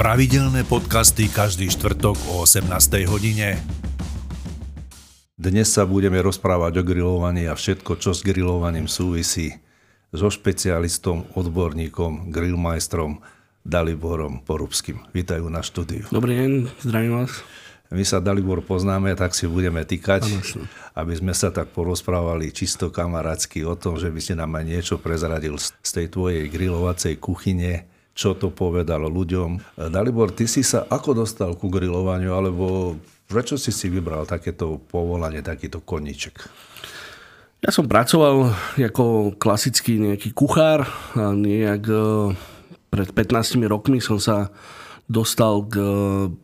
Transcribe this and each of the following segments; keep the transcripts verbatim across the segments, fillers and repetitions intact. Pravidelné podcasty každý štvrtok o osemnástej hodine. Dnes sa budeme rozprávať o grilovaní a všetko, čo s grilovaním súvisí, so špecialistom, odborníkom, grillmajstrom Daliborom Porúbským. Vítajú na štúdiu. Dobrý deň, zdravím vás. My sa, Dalibor, poznáme, tak si budeme tykať, ano, aby sme sa tak porozprávali čisto kamarátsky o tom, že by si nám aj niečo prezradil z tej tvojej grilovacej kuchyne. Čo to povedalo ľuďom. Dalibor, ty si sa ako dostal ku grilovaniu, alebo prečo si si vybral takéto povolanie, takýto koníček? Ja som pracoval ako klasický nejaký kuchár a nejak pred pätnástimi rokmi som sa dostal k,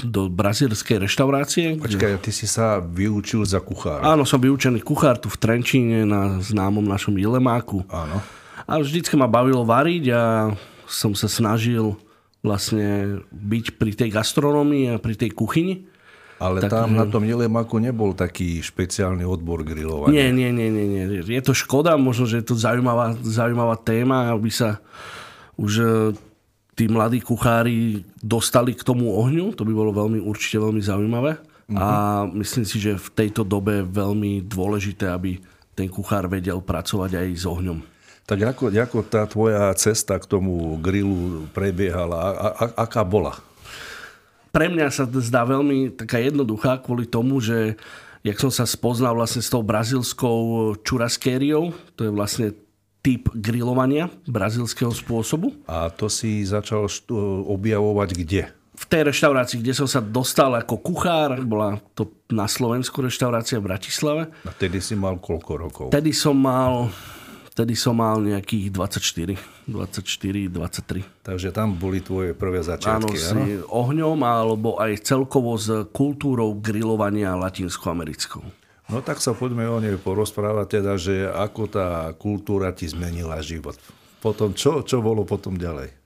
do brazílskej reštaurácie. Počkaj, ty si sa vyučil za kuchára. Áno, som vyučený kuchár tu v Trenčíne na známom našom Jilemáku. Áno. A vždycky ma bavilo variť a som sa snažil vlastne byť pri tej gastronómii a pri tej kuchyni. Ale tak, tam na tom Jilemáku nebol taký špeciálny odbor grilovania. Nie, nie, nie, nie, nie. Je to škoda, možno, že je to zaujímavá, zaujímavá téma, aby sa už tí mladí kuchári dostali k tomu ohňu. To by bolo veľmi, určite veľmi zaujímavé. Mm-hmm. A myslím si, že v tejto dobe je veľmi dôležité, aby ten kuchár vedel pracovať aj s ohňom. Tak ako, ako tá tvoja cesta k tomu grilu prebiehala? A, a, aká bola? Pre mňa sa zdá veľmi taká jednoduchá kvôli tomu, že jak som sa spoznal vlastne s tou brazílskou churaskériou, to je vlastne typ grilovania brazílskeho spôsobu. A to si začal štú, objavovať kde? V tej reštaurácii, kde som sa dostal ako kuchár, bola to na Slovensku reštaurácia v Bratislave. A tedy si mal koľko rokov? Tedy som mal... Vtedy som mal nejakých dvadsaťštyri, dvadsaťštyri, dvadsaťtri. Takže tam boli tvoje prvé začiatky, áno? S ohňom, alebo aj celkovo s kultúrou grilovania latinskoamerickou. No tak sa poďme o nej porozprávať, teda, že ako tá kultúra ti zmenila život. Potom, čo, čo bolo potom ďalej?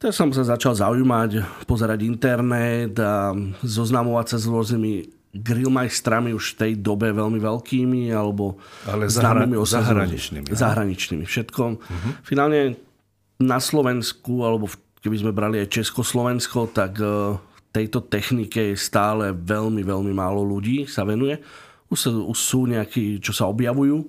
Teda som sa začal zaujímať, pozerať internet a zoznamovať sa s rôznymi grillmajstrami už v tej dobe veľmi veľkými, alebo ale známymi zahra- zahraničnými. Zahraničnými, všetko. Uh-huh. Finálne na Slovensku, alebo keby sme brali aj Československo, tak uh, tejto technike stále veľmi, veľmi málo ľudí sa venuje. Už, sa, už sú nejakí, čo sa objavujú,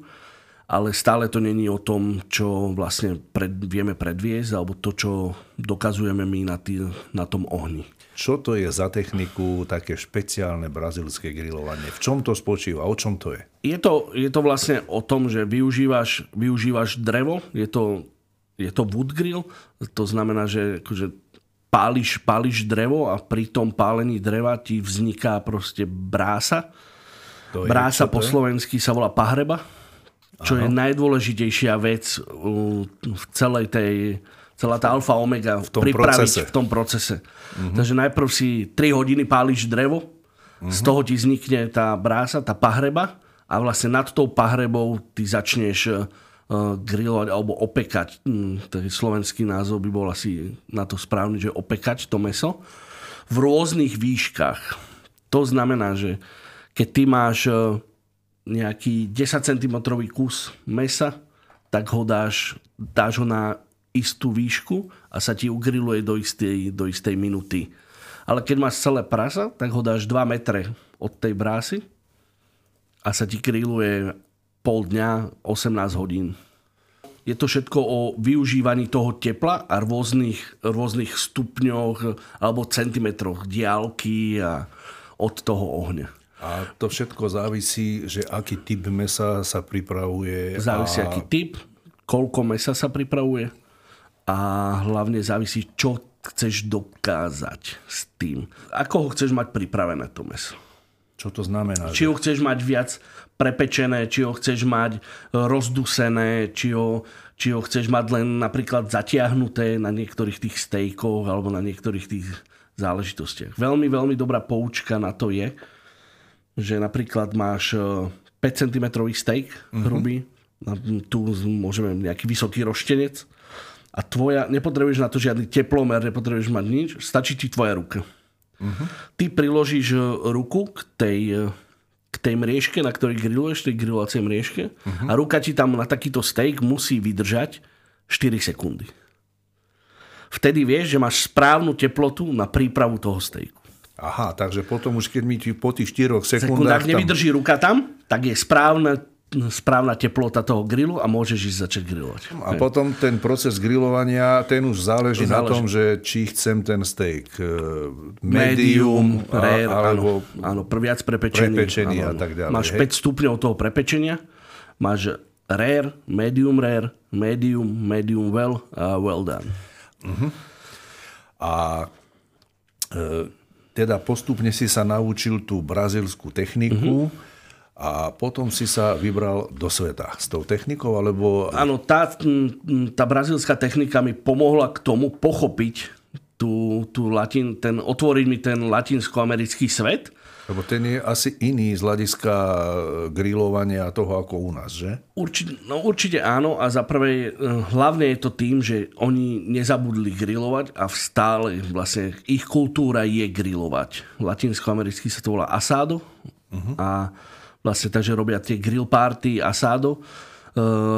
ale stále to není o tom, čo vlastne pred, vieme predviesť, alebo to, čo dokazujeme my na, tý, na tom ohni. Čo to je za techniku, také špeciálne brazílske grilovanie? V čom to spočíva? O čom to je? Je to, je to vlastne o tom, že využívaš, využívaš drevo. Je to, je to wood grill. To znamená, že akože páliš, páliš drevo a pri tom pálení dreva ti vzniká proste brása. To je, brása po slovensky sa volá pahreba, čo Aha. je najdôležitejšia vec v celej tej... Celá tá alfa omega v tom pripraviť procese. v tom procese. Uh-huh. Takže najprv si tri hodiny páliš drevo, uh-huh. z toho ti vznikne tá brása, tá pahreba a vlastne nad tou pahrebou ty začneš uh, grilovať alebo opekať. Hm, taký slovenský názov by bol asi na to správny, že opekať to mäso v rôznych výškach. To znamená, že keď ty máš uh, nejaký desať centimetrov kus mäsa, tak ho dáš, dáš ho na istú výšku a sa ti ugriluje do istej, do istej minúty. Ale keď máš celé prasa, tak ho dáš dva metre od tej brásy a sa ti griluje pol dňa, osemnásť hodín. Je to všetko o využívaní toho tepla a rôznych, rôznych stupňoch alebo centimetroch diaľky a od toho ohňa. A to všetko závisí, že aký typ mäsa sa pripravuje. Závisí a... aký typ, koľko mäsa sa pripravuje. A hlavne závisí, čo chceš dokázať s tým. Ako ho chceš mať pripravené, to mäso. Čo to znamená? Či ho chceš mať viac prepečené, či ho chceš mať rozdusené, či ho, či ho chceš mať len napríklad zatiahnuté na niektorých tých stejkoch alebo na niektorých tých záležitostiach. Veľmi, veľmi dobrá poučka na to je, že napríklad máš päť centimetrov stejk hrubý, mm-hmm. tu môžeme nejaký vysoký roštenec, a tvoja, nepotrebuješ na to žiadny teplomer, nepotrebuješ mať nič, stačí ti tvoja ruka. Uh-huh. Ty priložíš ruku k tej, k tej mriežke, na ktorej grilluješ, tej grillovacej mriežke, uh-huh. a ruka ti tam na takýto steak musí vydržať štyri sekundy. vtedy vieš, že máš správnu teplotu na prípravu toho stejku. Aha, takže potom už keď mi po tých štyroch sekundách... Sekundách nevydrží tam... ruka tam, tak je správna, správna teplota toho grilu a môžeš ísť začať grilovať. A potom ten proces grilovania, ten už záleží, záleží. na tom, že či chcem ten steak medium, medium rare, alebo áno, áno, viac prepečený. prepečený áno, a tak ďalej. Máš hej? päť stupňov toho prepečenia, máš rare, medium rare, medium, medium well a well done. Uh-huh. A... E, teda postupne si sa naučil tú brazílskú techniku mm-hmm. a potom si sa vybral do sveta s tou technikou, alebo... Áno, tá, tá brazílska technika mi pomohla k tomu pochopiť tú, tú latin, ten, otvoriť mi ten latinskoamerický svet. Lebo ten je asi iný z hľadiska grilovania toho ako u nás, že? Určite, no určite áno, a za prvé hlavne je to tým, že oni nezabudli grilovať a stále vlastne ich kultúra je grilovať. Latinskoamericky sa to volá asado uh-huh. a vlastne takže robia tie grill party asado.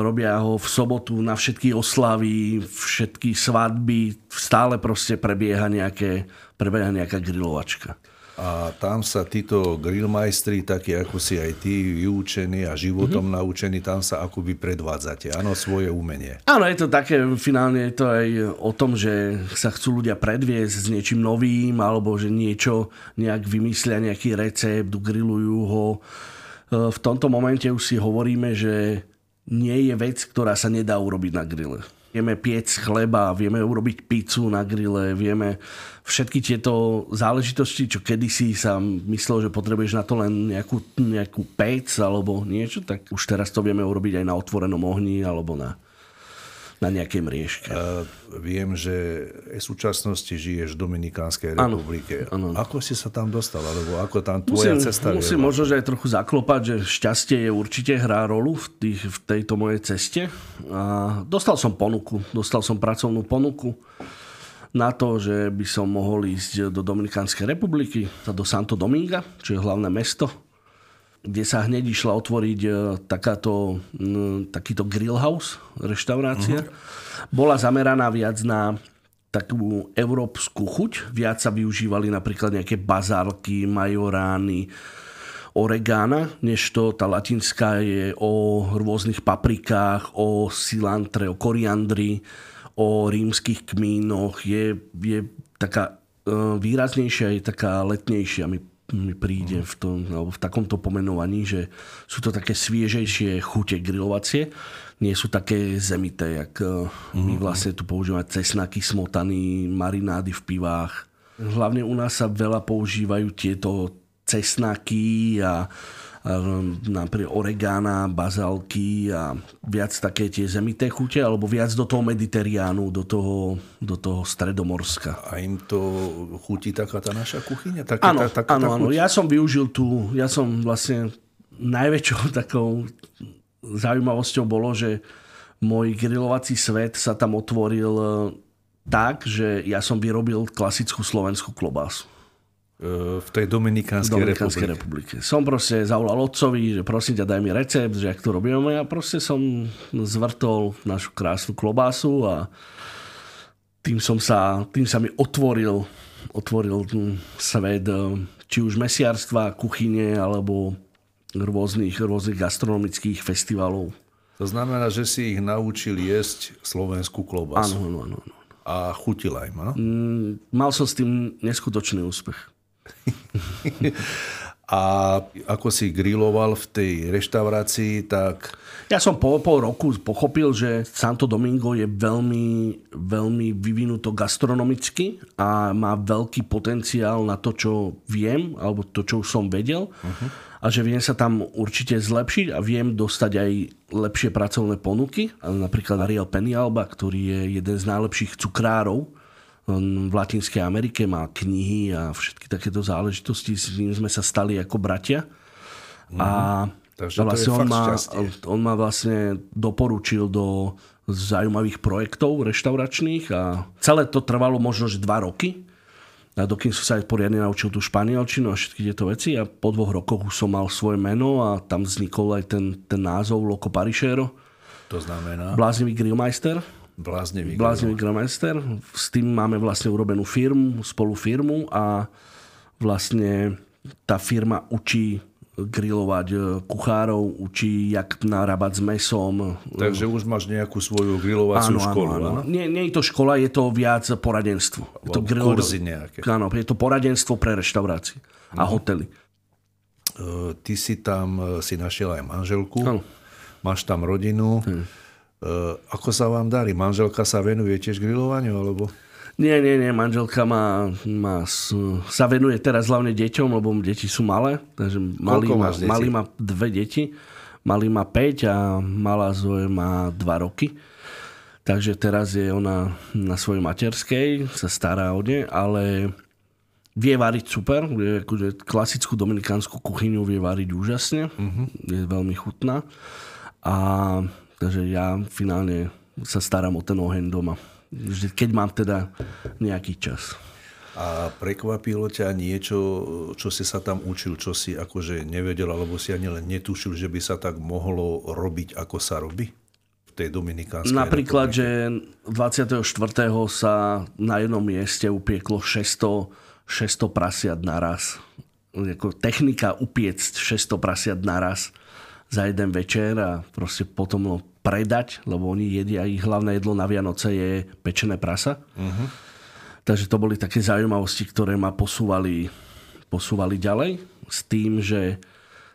Robia ho v sobotu na všetky oslavy, všetky svadby, stále proste prebieha, nejaké, prebieha nejaká grilovačka. A tam sa títo grillmajstri, takí ako si aj ty, vyučení a životom mm-hmm. naučení, tam sa akoby predvádzate. Áno, svoje umenie. Áno, je to také, finálne je to aj o tom, že sa chcú ľudia predviesť s niečím novým, alebo že niečo nejak vymyslia, nejaký recept, grillujú ho. V tomto momente už si hovoríme, že nie je vec, ktorá sa nedá urobiť na grille. Vieme piec chleba, vieme urobiť pizzu na grille, vieme všetky tieto záležitosti, čo kedysi sa myslel, že potrebuješ na to len nejakú, nejakú pec alebo niečo, tak už teraz to vieme urobiť aj na otvorenom ohni alebo na, na nejakej mriežke. Uh, viem, že v súčasnosti žiješ v Dominikánskej republike. Ano, ano. Ako si sa tam dostal? Alebo ako tam tvoja musím, cesta? Musím možno, že aj trochu zaklopať, že šťastie je určite hrá rolu v, tých, v tejto mojej ceste. A dostal som ponuku. Dostal som pracovnú ponuku na to, že by som mohol ísť do Dominikánskej republiky, do Santo Dominga, čo je hlavné mesto, kde sa hneď išla otvoriť takáto, takýto grill house, reštaurácia. Uh-huh. Bola zameraná viac na takú európsku chuť. Viac sa využívali napríklad nejaké bazálky, majorány, oregana, než to tá latinská je o rôznych paprikách, o cilantre, o koriandri, o rímskych kmínoch, je, je taká e, výraznejšia, je taká letnejšia, mi, mi príde v, tom, alebo v takomto pomenovaní, že sú to také sviežejšie chute grilovacie, nie sú také zemité, jak e, my vlastne tu používame cesnaky, smotany, marinády v pivách. Hlavne u nás sa veľa používajú tieto cesnaky a napríklad oregana, bazálky a viac také tie zemité chute, alebo viac do toho Mediteránu, do toho, do toho Stredomorska. A im to chutí taká tá naša kuchyňa? Také, áno, tá, taká áno, tá áno. Ja som využil tú, ja som vlastne najväčšou takou zaujímavosťou bolo, že môj grilovací svet sa tam otvoril tak, že ja som vyrobil klasickú slovenskú klobásu. V tej Dominikánskej, Dominikánskej republike. republike. Som proste zavolal otcovi, že prosím ťa, daj mi recept, že ak to robíme. Ja proste som zvrtol našu krásnu klobásu a tým, som sa, tým sa mi otvoril, otvoril svet či už mesiarstva, kuchyne alebo rôznych, rôznych gastronomických festivalov. To znamená, že si ich naučil jesť slovenskú klobásu. Áno, áno, áno. A chutila im, áno? Mm, mal som s tým neskutočný úspech. A ako si griloval v tej reštaurácii, tak... Ja som po pol roku pochopil, že Santo Domingo je veľmi, veľmi vyvinuto gastronomicky a má veľký potenciál na to, čo viem, alebo to, čo už som vedel. Uh-huh. A že viem sa tam určite zlepšiť a viem dostať aj lepšie pracovné ponuky. Napríklad Ariel Peñalba, ktorý je jeden z najlepších cukrárov v Latinskej Amerike, má knihy a všetky takéto záležitosti, s ním sme sa stali ako bratia. Mm, a takže vlastne to je on, fakt má, on ma vlastne doporučil do zaujímavých projektov reštauračných a celé to trvalo možno že dva roky, a dokým som sa aj poriadne naučil tú španielčinu a všetky tieto veci, a po dvoch rokoch už som mal svoje meno a tam vznikol aj ten, ten názov Loco Parisero. To znamená? Bláznivý grillmeister. Bláznivý, Bláznivý gramester. S tým máme vlastne urobenú firmu, spolu firmu a vlastne tá firma učí grilovať kuchárov, učí jak narábať s mesom. Takže už máš nejakú svoju grilovaciu áno, školu. Áno, áno. Nie, nie je to škola, je to viac poradenstvo. Je to grilo... Kurzy nejaké. Áno, je to poradenstvo pre reštaurácie a no. hotely. Ty si tam si našiel aj manželku, áno. máš tam rodinu. Hm. Ako sa vám darí? Manželka sa venuje tiež grilovaniu, alebo... Nie, nie, nie. Manželka má, má, sa venuje teraz hlavne deťom, lebo deti sú malé. Takže malý, máš deti? Malý má dve deti. Malý má päť a malá Zoe má dva roky. Takže teraz je ona na svojej materskej, sa stará o ne, ale vie variť super. Vie, akože, klasickú dominikánsku kuchyňu vie variť úžasne. Mm-hmm. Je veľmi chutná. A takže ja finálne sa starám o ten oheň doma. Keď mám teda nejaký čas. A prekvapilo ťa niečo, čo si sa tam učil, čo si akože nevedel, alebo si ani len netušil, že by sa tak mohlo robiť, ako sa robí v tej Dominikánskej Napríklad, republike? Že dvadsiateho štvrtého sa na jednom mieste upieklo šesťsto, šesťsto prasiat naraz. Technika upiecť šesťsto prasiat naraz za jeden večer a proste potom... No, predať, lebo oni jedia, ich hlavné jedlo na Vianoce je pečené prasa. Uh-huh. Takže to boli také zaujímavosti, ktoré ma posúvali, posúvali ďalej. S tým, že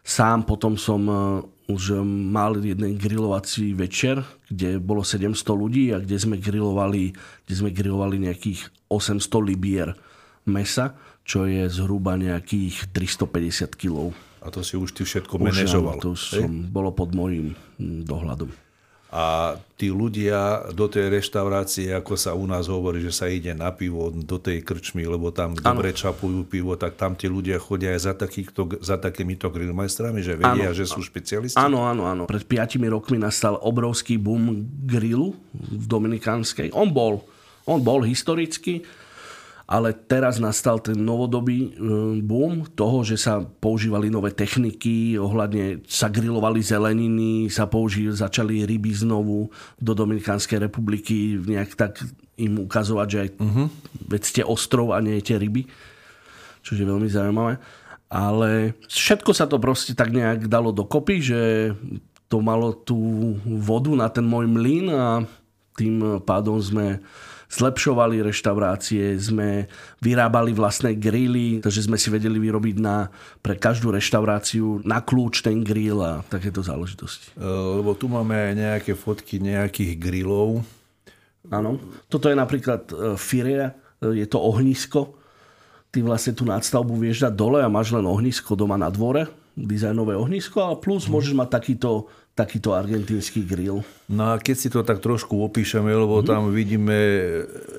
sám potom som už mal jeden grilovací večer, kde bolo sedemsto ľudí a kde sme grilovali, kde sme grilovali nejakých osemsto libier mesa, čo je zhruba nejakých tristopäťdesiat kilov. A to si už ty všetko manažoval. To som, bolo pod môjim dohľadom. A tí ľudia do tej reštaurácie, ako sa u nás hovorí, že sa ide na pivo do tej krčmy, lebo tam dobre čapujú pivo, tak tam tí ľudia chodia aj za, takýchto, za takýmito grillmajstrami, že vedia, ano, že sú špecialisti? Áno, áno, áno. Pred piatimi rokmi nastal obrovský boom grillu v Dominikánskej. On bol, on bol historicky, ale teraz nastal ten novodobý boom toho, že sa používali nové techniky, ohľadne sa grilovali zeleniny, sa použi- začali ryby znovu do Dominikánskej republiky, nejak tak im ukazovať, že aj uh-huh. vedzte ostrov a nejete ryby, čo je veľmi zaujímavé. Ale všetko sa to proste tak nejak dalo dokopy, že to malo tú vodu na ten môj mlyn a tým pádom sme... zlepšovali reštaurácie, sme vyrábali vlastné grily, takže sme si vedeli vyrobiť na, pre každú reštauráciu na kľúč ten grill a takéto záležitosti. Lebo tu máme aj nejaké fotky nejakých grillov. Áno. Toto je napríklad firea, je to ohnisko. Ty vlastne tú nadstavbu vieš dať dole a máš len ohnisko doma na dvore, dizajnové ohnisko, a plus hmm. môžeš mať takýto takýto argentínsky grill. No a keď si to tak trošku opíšeme, lebo mm. tam vidíme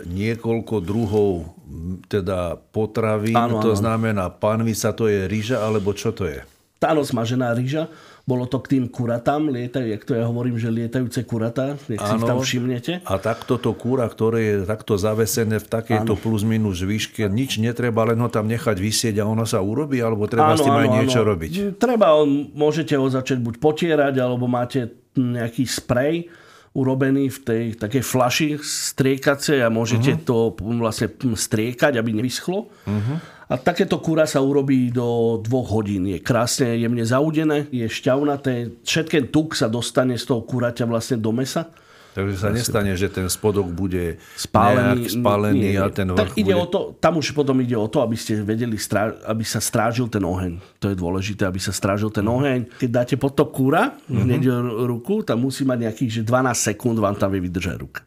niekoľko druhov teda potravín, áno, to áno. znamená panvica, to je ryža, alebo čo to je? Áno, smažená ryža, bolo to k tým kuratám, lietajú, jak to ja hovorím, že lietajúce kuratá, nech si ich tam všimnete. A takto to kura, ktoré je takto zavesené v takejto áno. plus minus výške, nič netreba, len ho tam nechať vysieť a ono sa urobí, alebo treba áno, s tým aj áno, niečo áno. robiť? Treba, môžete ho začať buď potierať, alebo máte nejaký sprej urobený v tej takej flaši striekacej a môžete uh-huh. to vlastne striekať, aby nevyschlo. Uh-huh. A takéto kura sa urobí do dvoch hodín. Je krásne, jemne zaudené, je šťavnaté. Všetký tuk sa dostane z toho kuraťa vlastne do mesa. Takže sa nestane, že ten spodok bude spálený, spálený nie, nie. a ten vrch tak ide bude... O to, tam už potom ide o to, aby ste vedeli, stráž, aby sa strážil ten oheň. To je dôležité, aby sa strážil ten oheň. Keď dáte pod to kura, hneď mm-hmm. ruku, tam musí mať nejakých že dvanásť sekúnd, vám tam vie vydržať ruka.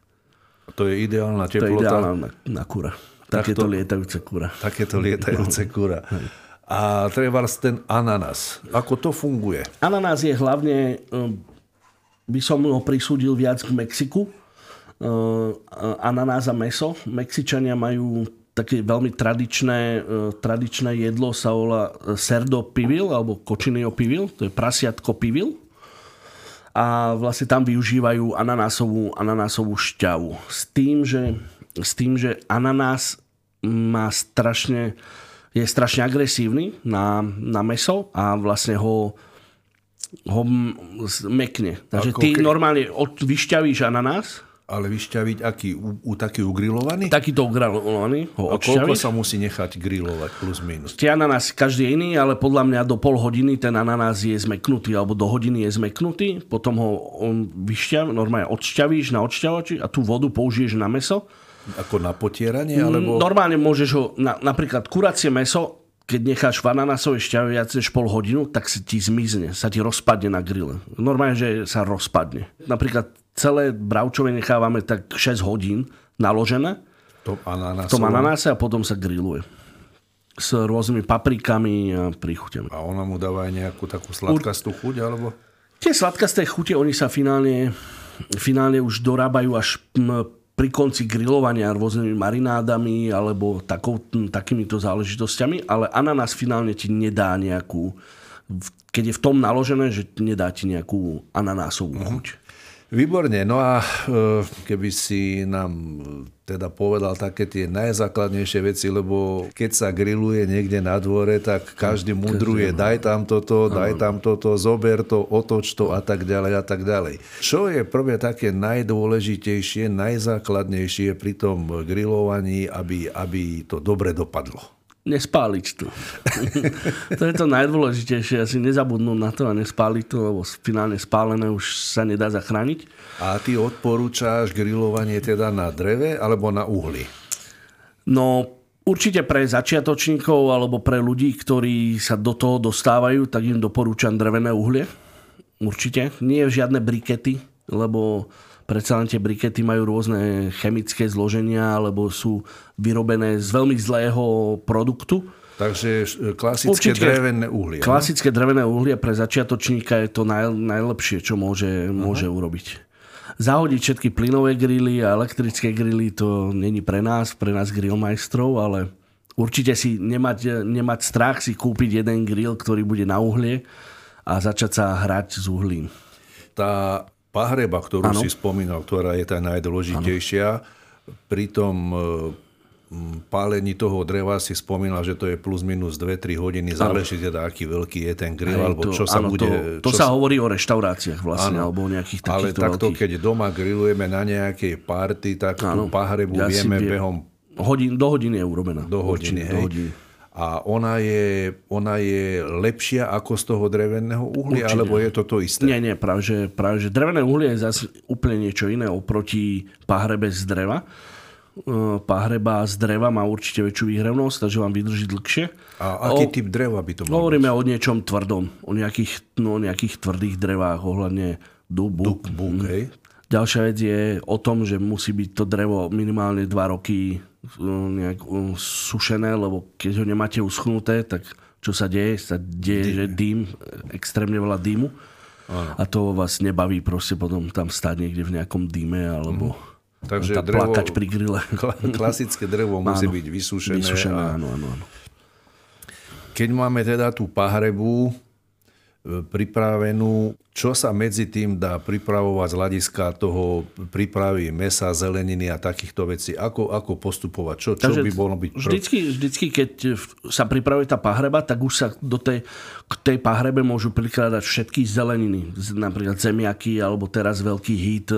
To je ideálna teplota. To je ideálna na, na kura. Takéto lietajúce kura. Takéto lietajúce kura. A treba ten ananás. Ako to funguje? Ananás je hlavne, by som ho prisúdil viac k Mexiku. Ananás a meso. Mexičania majú také veľmi tradičné, tradičné jedlo, sa volá cerdo pivil, alebo cochinillo pivil. To je prasiatko pivil. A vlastne tam využívajú ananásovú, ananásovú šťavu. S tým, že... S tým, že ananás má strašne, je strašne agresívny na, na meso a vlastne ho, ho mekne. Takže ty normálne vyšťavíš ananás Ale vyšťaviť aký? U, u taký ugrilovaný? Takýto ugrilovaný. A koľko sa musí nechať grilovať plus minus? Tie ananás každý iný, ale podľa mňa do pol hodiny ten ananás je zmeknutý, alebo do hodiny je zmeknutý. Potom ho on vyšťav, normálne odšťavíš na odšťavači a tú vodu použiješ na mäso. Ako na potieranie? Alebo... Normálne môžeš ho, na, napríklad kuracie mäso, keď necháš v ananásovej šťave viac než pol hodinu, tak sa ti zmizne, sa ti rozpadne na grille. Normálne, že sa rozpadne. Napríklad celé bravčové nechávame tak šesť hodín naložené tom v tom ananáse a potom sa grilluje. S rôznymi paprikami a príchuťami. A ona mu dáva aj nejakú takú sladkastú chuť? Alebo... Tie sladkasté chute, oni sa finálne, finálne už dorábajú až... M- pri konci grilovania rôznymi marinádami alebo takou, takýmito záležitosťami, ale ananás finálne ti nedá nejakú, keď je v tom naložené, že nedá ti nejakú ananásovú chuť. Výborne, no a keby si nám teda povedal také tie najzákladnejšie veci, lebo keď sa grilluje niekde na dvore, tak každý mudruje, daj tam toto, daj tam toto, zober to, otoč to a tak ďalej a tak ďalej. Čo je prvé také najdôležitejšie, najzákladnejšie pri tom grillovaní, aby, aby to dobre dopadlo? Nespáliť to. To je to najdôležitejšie. Asi nezabudnú na to a nespáliť to, lebo finálne spálené už sa nedá zachrániť. A ty odporúčaš grilovanie teda na dreve alebo na uhli? No určite pre začiatočníkov alebo pre ľudí, ktorí sa do toho dostávajú, tak im doporúčam drevené uhlie. Určite. Nie žiadne brikety, lebo... Predsa len tie brikety majú rôzne chemické zloženia, alebo sú vyrobené z veľmi zlého produktu. Takže klasické Určite, drevené uhlie. Klasické ne? drevené uhlie pre začiatočníka je to naj, najlepšie, čo môže, môže urobiť. Zahodiť všetky plynové grily a elektrické grily, to není pre nás, pre nás grillmajstrov, ale... Určite si nemať, nemať strach si kúpiť jeden grill, ktorý bude na uhlie a začať sa hrať s uhlím. Tá... Pahreba, ktorú ano. si spomínal, ktorá je tá najdôležitejšia. Ano. Pri tom pálení toho dreva si spomínal, že to je plus minus dve tri hodiny. Záleží teda, aký veľký je ten grill, alebo čo sa ano, bude... To, to čo sa hovorí o reštauráciách vlastne, ano. Alebo o nejakých takýchto veľkých. Ale takto, keď doma grillujeme na nejakej party, tak ano. tú pahrebu ja vieme vie. behom... Hodin, do hodiny je urobená. Do hodiny, hej. Do hodiny. A ona je, ona je lepšia ako z toho dreveného uhlia, Určite. alebo je to to isté? Nie, nie, práve že, práve, že drevené uhlie je zase úplne niečo iné oproti pahrebe z dreva. Pahreba z dreva má určite väčšiu výhrevnosť, takže vám vydrží dlhšie. A aký o, typ dreva by to mal? Hovoríme o niečom tvrdom, o nejakých, no, nejakých tvrdých drevách, ohľadne dubuk. Dubuk, hej. Ďalšia vec je o tom, že musí byť to drevo minimálne dva roky nejak sušené, lebo keď ho nemáte uschnuté, tak čo sa deje? Sa deje, dým. že dým, extrémne veľa dýmu. Áno. A to vás nebaví proste potom tam stáť niekde v nejakom dýme, alebo mm. Takže tam drevo, plakať pri grille. Klasické drevo musí áno, byť vysúšené. vysúšené a... áno, áno, áno. Keď máme teda tú pahrebu pripravenú, čo sa medzi tým dá pripravovať z hľadiska toho prípravy mäsa, zeleniny a takýchto vecí? Ako, ako postupovať? Čo, čo by bolo byť? Vždycky, vždycky, keď sa pripravuje tá pahreba, tak už sa do tej, k tej pahrebe môžu prikladať všetky zeleniny. Napríklad zemiaky, alebo teraz veľký hit,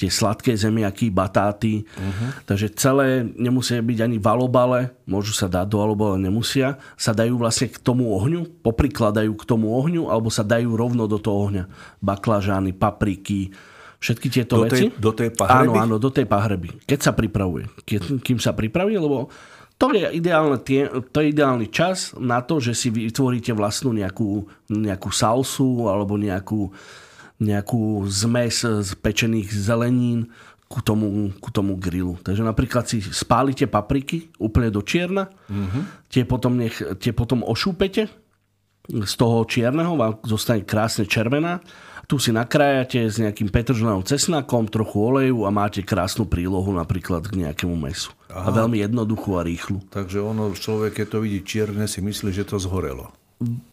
tie sladké zemiaky, batáty. Uh-huh. Takže celé nemusia byť ani v alobale, môžu sa dať do alobale, nemusia. Sa dajú vlastne k tomu ohňu, poprikladajú k tomu ohňu, alebo sa dajú rovno do toho ohňa. Baklažány, papriky, všetky tieto do veci. Tej, do tej pahreby? Áno, áno, do tej pahreby. Keď sa pripravuje. Ke, kým sa pripraví, lebo to je, ideálne tie, to je ideálny čas na to, že si vytvoríte vlastnú nejakú, nejakú salsu, alebo nejakú nejakú zmes z pečených zelenín ku tomu, ku tomu grilu. Takže napríklad si spálite papriky úplne do čierna, mm-hmm. tie, potom nech, tie potom ošúpete, z toho čierneho vám zostane krásne červená, tu si nakrájate s nejakým petržlenom cesnakom, trochu oleju a máte krásnu prílohu napríklad k nejakému mäsu. Aha. A veľmi jednoduchú a rýchlu. Takže ono, človek, keď to vidí čierne, si myslí, že to zhorelo.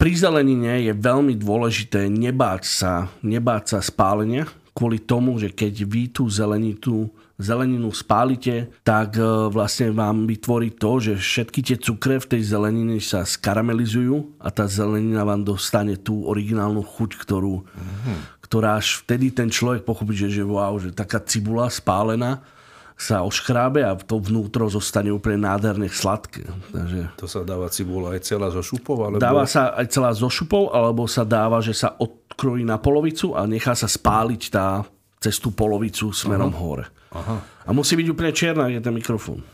Pri zelenine je veľmi dôležité nebáť sa, nebáť sa spálenia kvôli tomu, že keď vy tú zelenitu, zeleninu spálite, tak vlastne vám vytvorí to, že všetky tie cukre v tej zelenine sa skaramelizujú a tá zelenina vám dostane tú originálnu chuť, ktorú, mm-hmm. ktorá až vtedy ten človek pochopí, že, že wow, že taká cibula spálená sa oškrábe a to vnútro zostane úplne nádherne sladké. Takže to sa dáva cibula aj celá zo šupov? Alebo... Dáva sa aj celá zo šupov, alebo sa dáva, že sa odkrojí na polovicu a nechá sa spáliť tá cez tú polovicu smerom Aha. hore. Aha. A musí byť úplne čierna, je ten mikrofón.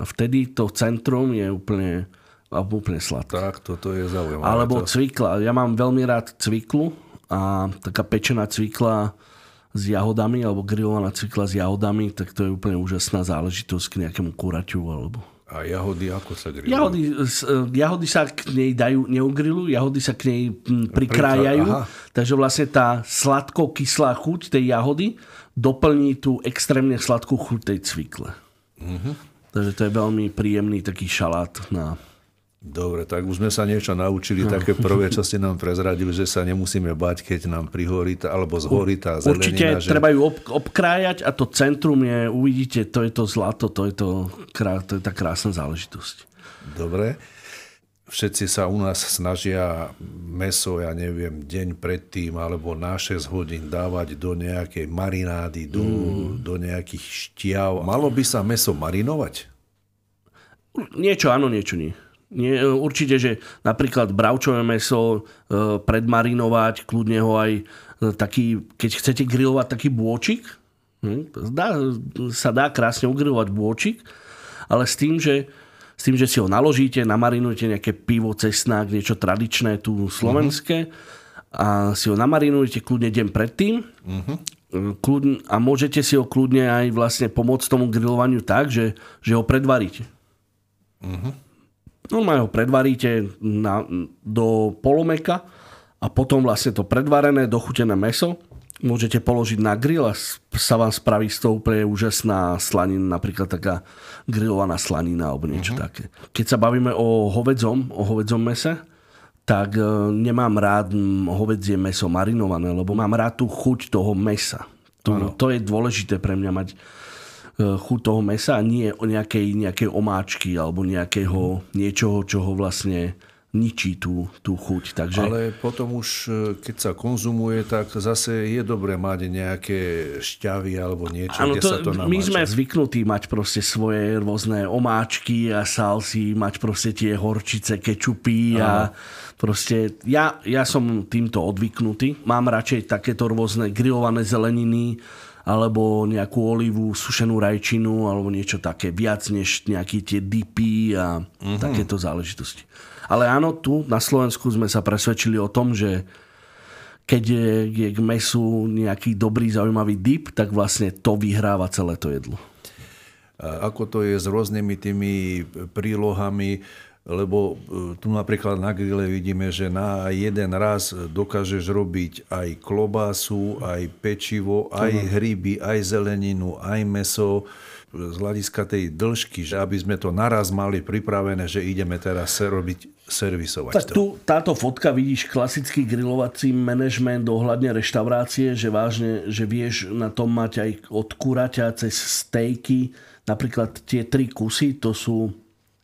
A vtedy to centrum je úplne, úplne sladké. Tak, toto je zaujímavé. Alebo to... cvikla. Ja mám veľmi rád cviklu a taká pečená cvikla s jahodami, alebo grillovaná cvikla s jahodami, tak to je úplne úžasná záležitosť k nejakému kuraťu. Alebo... A jahody ako sa grillujú? Jahody, jahody sa k nej dajú, neugrillujú, jahody sa k nej prikrájajú, Pritra, takže vlastne tá sladko-kyslá chuť tej jahody doplní tú extrémne sladkú chuť tej cvikle. Uh-huh. Takže to je veľmi príjemný taký šalát na... Dobre, tak už sme sa niečo naučili, no. Také prvé, čo ste nám prezradili, že sa nemusíme bať, keď nám prihorí alebo zhorí tá zelenina. Určite že... treba ju ob, obkrájať a to centrum je, uvidíte, to je to zlato, to je, to, to je tá krásna záležitosť. Dobre, všetci sa u nás snažia mäso, ja neviem, deň predtým alebo na šesť hodín dávať do nejakej marinády, do, mm. do nejakých štiav. Malo by sa mäso marinovať? Niečo áno, niečo nie. Nie, určite, že napríklad bravčové mäso e, predmarinovať, kľudne ho aj taký, keď chcete grillovať taký bôčik, hm, dá, sa dá krásne ugrilovať bôčik, ale s tým, že, s tým, že si ho naložíte, namarinujete nejaké pivo, cesnák, niečo tradičné, tu slovenské, mm-hmm. a si ho namarinujete kľudne deň predtým, mm-hmm. kľudne, a môžete si ho kľudne aj vlastne pomôcť tomu grillovaniu tak, že, že ho predvaríte. Mhm. Normálne ho predvaríte na, do polomeka a potom vlastne to predvarené, dochutené mäso môžete položiť na grill a sa vám spraví z toho úplne úžasná slanina, napríklad taká grillovaná slanina alebo niečo uh-huh. také. Keď sa bavíme o hovedzom, o hovedzom mäse, tak e, nemám rád hovedzie mäso marinované, lebo mám rád tú chuť toho mäsa. To, no. to je dôležité pre mňa mať chuť toho mesa a nie o nejakej, nejakej omáčky alebo nejakého niečoho, čo ho vlastne ničí tú, tú chuť. Takže... Ale potom už, keď sa konzumuje, tak zase je dobre mať nejaké šťavy alebo niečo, ano, kde to, sa to namáča. My sme zvyknutí mať proste svoje rôzne omáčky a salsy, mať proste tie horčice, kečupy a proste ja, ja som týmto odvyknutý. Mám radšej takéto rôzne grillované zeleniny, alebo nejakú olivu, sušenú rajčinu alebo niečo také viac než nejaké tie dipy a mm-hmm. takéto záležitosti. Ale áno, tu na Slovensku sme sa presvedčili o tom, že keď je, je k mesu nejaký dobrý, zaujímavý dip, tak vlastne to vyhráva celé to jedlo. A ako to je s rôznymi tými prílohami, lebo tu napríklad na grille vidíme, že na jeden raz dokážeš robiť aj klobásu, aj pečivo, aj hryby, aj zeleninu, aj mäso. Z hľadiska tej dĺžky, že aby sme to naraz mali pripravené, že ideme teraz robiť, servisovať tak to. Tu táto fotka, vidíš klasický grilovací manažment ohľadne reštaurácie, že vážne, že vieš na tom mať aj od kuraťa cez stejky. Napríklad tie tri kusy, to sú,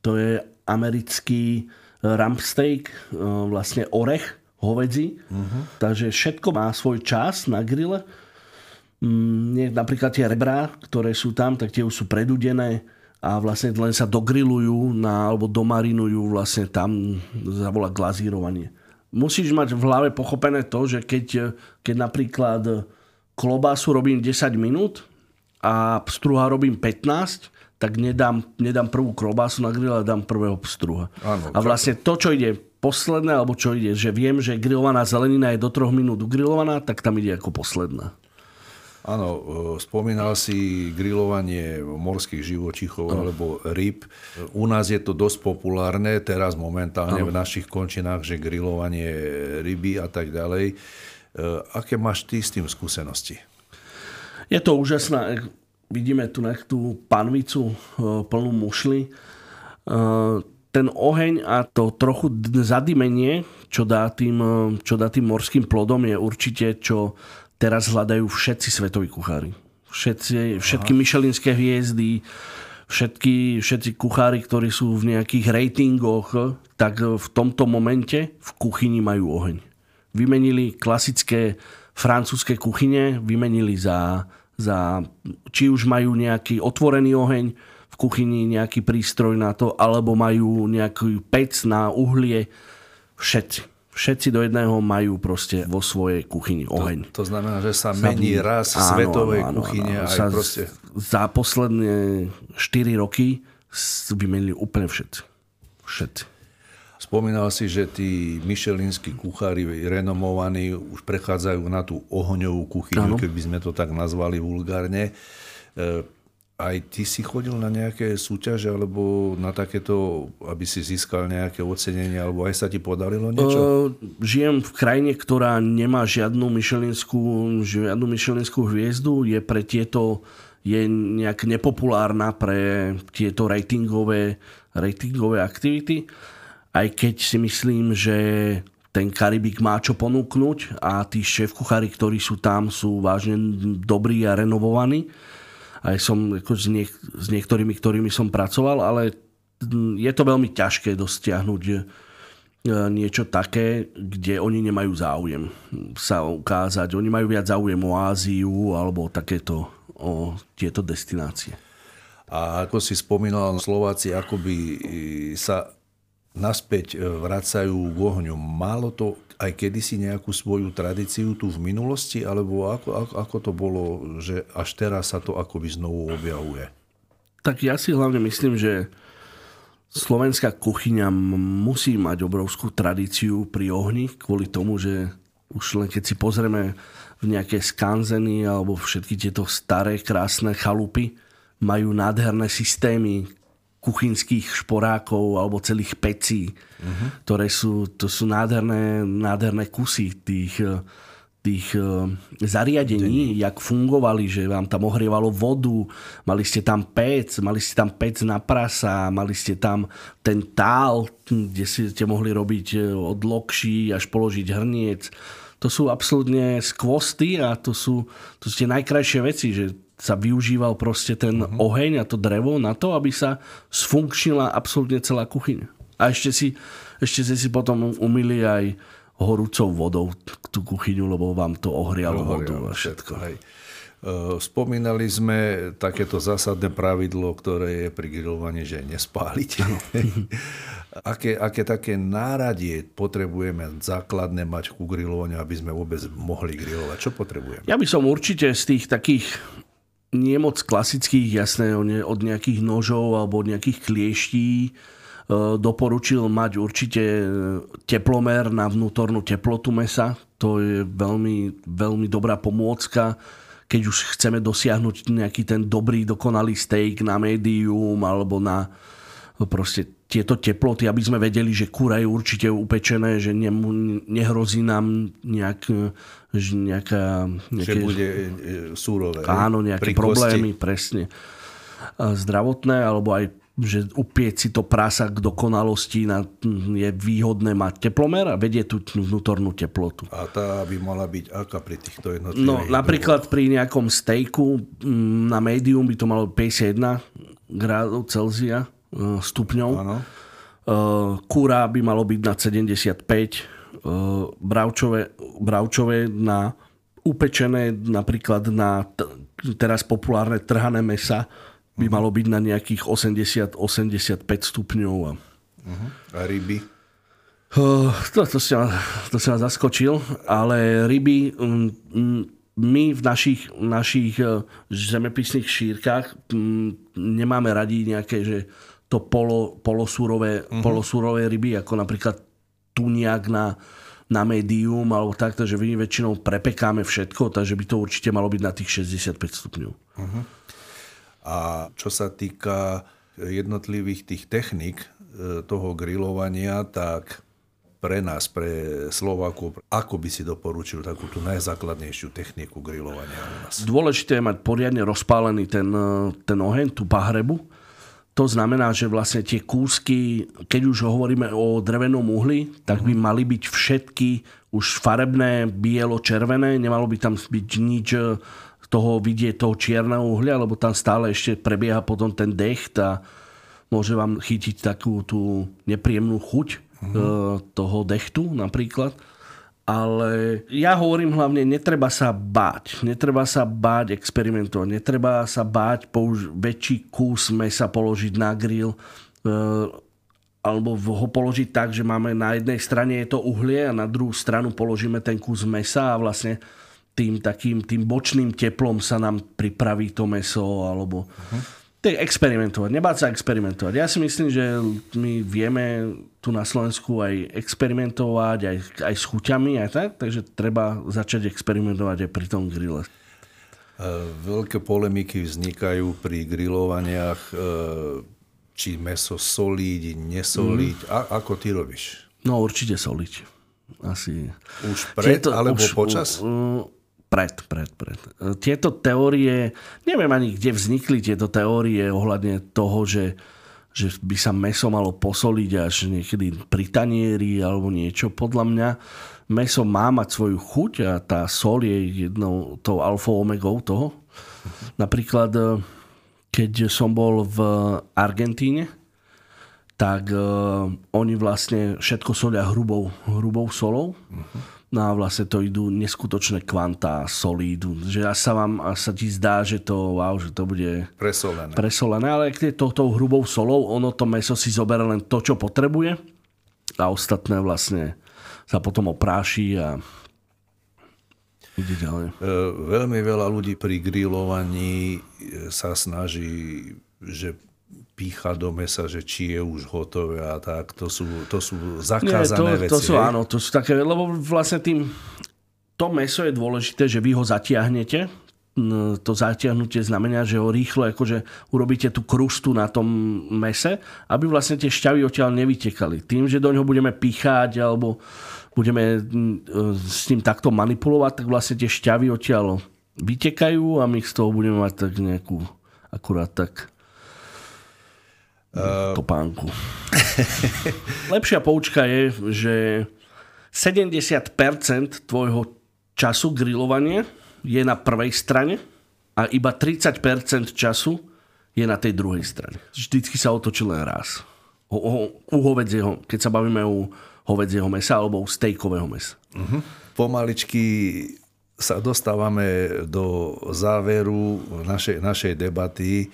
to je americký rump steak, vlastne orech, hovädzí. Uh-huh. Takže všetko má svoj čas na grille. Napríklad tie rebrá, ktoré sú tam, tak tie už sú predudené a vlastne len sa dogrilujú na, alebo domarinujú vlastne tam, sa volá glazírovanie. Musíš mať v hlave pochopené to, že keď, keď napríklad klobásu robím desať minút a pstruha robím pätnásť, tak nedám, nedám prvú klobásu na grill, ale dám prvého pstruha. Áno, a vlastne to, čo ide posledné, alebo čo ide, že viem, že grillovaná zelenina je do troch minút ugrilovaná, tak tam ide ako posledná. Áno, spomínal si grilovanie morských živočíchov ano. Alebo rýb. U nás je to dosť populárne, teraz momentálne ano. V našich končinách, že grilovanie ryby a tak ďalej. Aké máš ty s tým skúsenosti? Je to úžasná... Vidíme tu na tú panvicu plnú mušly. Ten oheň a to trochu zadymenie, čo dá tým, čo dá tým morským plodom, je určite, čo teraz hľadajú všetci svetoví kuchári. Všetci, všetky michelinské hviezdy, všetky, všetci kuchári, ktorí sú v nejakých ratingoch, tak v tomto momente v kuchyni majú oheň. Vymenili klasické francúzske kuchyne, vymenili za, za, či už majú nejaký otvorený oheň v kuchyni, nejaký prístroj na to, alebo majú nejaký pec na uhlie. Všetci. Všetci do jedného majú proste vo svojej kuchyni oheň. To, to znamená, že sa mení raz v svetovej áno, áno, kuchyne. Áno, áno. Aj sa proste... Za posledné štyri roky vymenili úplne všetci. Všetci. Spomínal si, že tí michelinskí kuchári renomovaní už prechádzajú na tú ohňovú kuchyňu, áno. Keby sme to tak nazvali vulgárne. Aj ty si chodil na nejaké súťaže alebo na takéto, aby si získal nejaké ocenenie, alebo aj sa ti podarilo niečo? Uh, žijem v krajine, ktorá nemá žiadnu michelinskú, žiadnu michelinskú hviezdu. Je pre tieto, je nejak nepopulárna pre tieto ratingové, ratingové aktivity. Aj keď si myslím, že ten Karibik má čo ponúknuť a tí šéfkuchári, ktorí sú tam, sú vážne dobrí a renovovaní. Aj som ako, s, niek- s niektorými, ktorými som pracoval, ale je to veľmi ťažké dosiahnuť niečo také, kde oni nemajú záujem sa ukázať. Oni majú viac záujem o Áziu alebo takéto, o tieto destinácie. A ako si spomínal, Slováci akoby sa naspäť vracajú k ohňu. Málo to aj kedysi nejakú svoju tradíciu tu v minulosti, alebo ako, ako, ako to bolo, že až teraz sa to akoby znovu objavuje? Tak ja si hlavne myslím, že slovenská kuchyňa musí mať obrovskú tradíciu pri ohni, kvôli tomu, že už len keď si pozrieme v nejaké skanzeny alebo všetky tieto staré, krásne chalupy, majú nádherné systémy kuchynských šporákov alebo celých pecí, uh-huh. ktoré sú, to sú nádherné, nádherné kusy tých, tých zariadení, jak fungovali, že vám tam ohrievalo vodu, mali ste tam pec, mali ste tam pec na prasa, mali ste tam ten tál, kde ste mohli robiť od lokší až položiť hrniec. To sú absolútne skvosty a to sú, to sú tie najkrajšie veci, že sa využíval proste ten uh-huh. oheň a to drevo na to, aby sa sfunkčnila absolútne celá kuchyňa. A ešte si, ešte si potom umýli aj horúcou vodou tú kuchyňu, lebo vám to ohrialo vodu a všetko. Hej. Spomínali sme takéto zásadné pravidlo, ktoré je pri grillovaní, že nespáliť. aké, aké také náradie potrebujeme základné mať ku grillovaniu, aby sme vôbec mohli grillovať? Čo potrebujeme? Ja by som určite z tých takých nie moc klasických, jasné, od nejakých nožov alebo od nejakých klieští e, doporučil mať určite teplomer na vnútornú teplotu mesa. To je veľmi, veľmi dobrá pomôcka, keď už chceme dosiahnuť nejaký ten dobrý, dokonalý steak na médium alebo na proste tieto teploty, aby sme vedeli, že kúra je určite upečené, že ne, nehrozí nám nejak, nejaká... Nejaké, že bude súrové. Áno, nejaké problémy, kosti. Presne. Zdravotné, alebo aj, že upieť si to prasa k dokonalosti na, je výhodné mať teplomer a vedie tú vnútornú teplotu. A tá by mala byť aká pri týchto jednotlivých... No, napríklad pri nejakom stejku na médium by to malo päťdesiatjeden gradov Celzia. Stupňov. Ano. Kúra by malo byť na sedemdesiatpäť, bravčové, bravčové na upečené, napríklad na t- teraz populárne trhané mesa by uh-huh. malo byť na nejakých osemdesiat až osemdesiatpäť stupňov. Uh-huh. A ryby? Uh, to, to, si ma, to si ma zaskočil, ale ryby um, um, my v našich, našich zemepisných šírkach m, nemáme radi nejaké, že to polo, polosúrové, uh-huh. polosúrové ryby, ako napríklad tuniak na, na médium alebo tak, takže my väčšinou prepekáme všetko, takže by to určite malo byť na tých šesťdesiatpäť stupňov. Uh-huh. A čo sa týka jednotlivých tých techník toho grilovania, tak pre nás, pre Slovákov, ako by si doporučil takú tú najzákladnejšiu techniku grilovania u nás? Dôležité je mať poriadne rozpálený ten, ten oheň, tú pahrebu. To znamená, že vlastne tie kúsky, keď už hovoríme o drevenom uhli, tak by mali byť všetky už farebné, bielo-červené. Nemalo by tam byť nič toho vidieť, toho čierneho uhlia, lebo tam stále ešte prebieha potom ten dech a môže vám chytiť takú tú nepríjemnú chuť mm-hmm. toho dechtu napríklad. Ale ja hovorím hlavne, netreba sa báť. Netreba sa báť experimentovať. Netreba sa báť použ- väčší kus mesa položiť na grill, e- alebo ho položiť tak, že máme na jednej strane je to uhlie a na druhú stranu položíme ten kus mesa a vlastne tým takým tým bočným teplom sa nám pripraví to meso, alebo uh-huh. tak experimentovať, nebáť sa experimentovať. Ja si myslím, že my vieme tu na Slovensku aj experimentovať, aj, aj s chuťami, aj tak, takže treba začať experimentovať aj pri tom grille. Veľké polemiky vznikajú pri grilovaniach, či meso soliť, nesoliť. Mm. A ako ty robíš? No určite soliť. Asi. Už pred Tieto, alebo už, počas? Uh, pred, pred, pred. Tieto teórie, neviem ani kde vznikli tieto teórie ohľadne toho, že, že by sa meso malo posoliť až niekedy pri tanieri alebo niečo. Podľa mňa meso má mať svoju chuť a tá sol je jednou tou alfa omegou toho. Napríklad keď som bol v Argentíne, tak e, oni vlastne všetko solia hrubou, hrubou solou. Uh-huh. No a vlastne to idú neskutočné kvantá soli idú. Že až sa, vám, až sa ti zdá, že to, wow, že to bude presolené. presolené. Ale keď je to tou hrubou solou, ono to meso si zoberie len to, čo potrebuje. A ostatné vlastne sa potom opráši a ide ďalej. Veľmi veľa ľudí pri grillovaní sa snaží, že pícha do mesa, že či je už hotové a tak. To sú, to sú zakázané Nie, to, veci. To sú, áno, to sú také, lebo vlastne tým, to meso je dôležité, že vy ho zatiahnete. To zatiahnutie znamená, že ho rýchlo akože urobíte tú krustu na tom mese, aby vlastne tie šťavy odtiaľ nevytekali. Tým, že do ňoho budeme píchať alebo budeme s ním takto manipulovať, tak vlastne tie šťavy odtiaľ vytekajú a my z toho budeme mať tak nejakú akurát tak uh... topánku. Lepšia poučka je, že sedemdesiat percent tvojho času grillovania je na prvej strane a iba tridsať percent času je na tej druhej strane. Vždycky sa otočí len raz. O, o, u hovedzieho, keď sa bavíme u hovedzieho mesa alebo u stejkového mesa. Uh-huh. Pomaličky sa dostávame do záveru našej, našej debaty,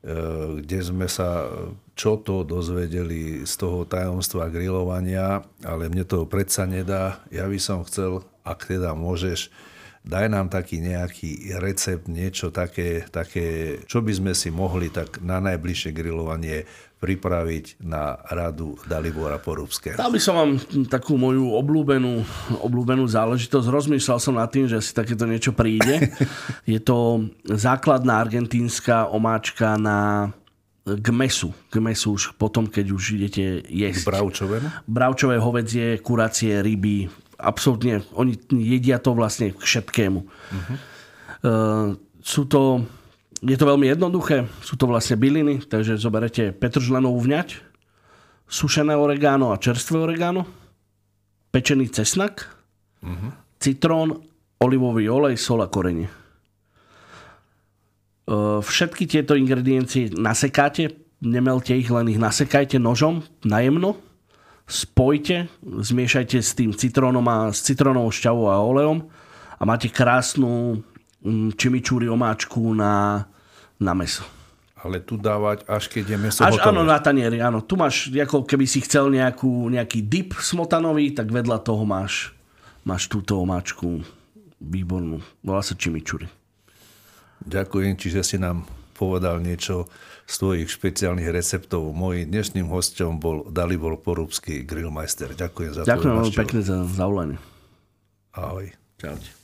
kde sme sa čo to dozvedeli z toho tajomstva grilovania, ale mne to predsa nedá. Ja by som chcel, ak teda môžeš, daj nám taký nejaký recept, niečo také, také, čo by sme si mohli tak na najbližšie grilovanie pripraviť na radu Dalibora Porúbského. Dal by som vám takú moju obľúbenú, obľúbenú záležitosť. Rozmýšľal som nad tým, že si takéto niečo príde. Je to základná argentínska omáčka na k mesu. K mesu už potom, keď už idete jesť. Bravčové? Bravčové hovädzie, kuracie, ryby. Absolútne, oni jedia to vlastne k všetkému. Uh-huh. Uh, sú to, je to veľmi jednoduché, sú to vlastne byliny, takže zoberete petržlenovú vňať, sušené oregano a čerstvé oregano, pečený cesnak, uh-huh. citrón, olivový olej, sol a korenie. Uh, všetky tieto ingrediencie nasekáte, nemelte ich, len ich nasekajte nožom najemno, spojte, zmiešajte s tým citrónom a s citrónovou šťavou a olejom a máte krásnu chimichurí omáčku na, na meso. Ale tu dávať, až keď je meso až, hotové. Áno, na tanieri, áno. Tu máš, ako keby si chcel nejakú, nejaký dip smotanový, tak vedľa toho máš, máš túto omáčku výbornú. Volá sa chimichurí. Ďakujem, čiže si nám povedal niečo z tvojich špeciálnych receptov. Mojím dnešným hosťom bol Dalibor Porúbský, grillmeister. Ďakujem za tvoju návštevu. Ďakujem pekne za zavolanie. Ahoj. Čau.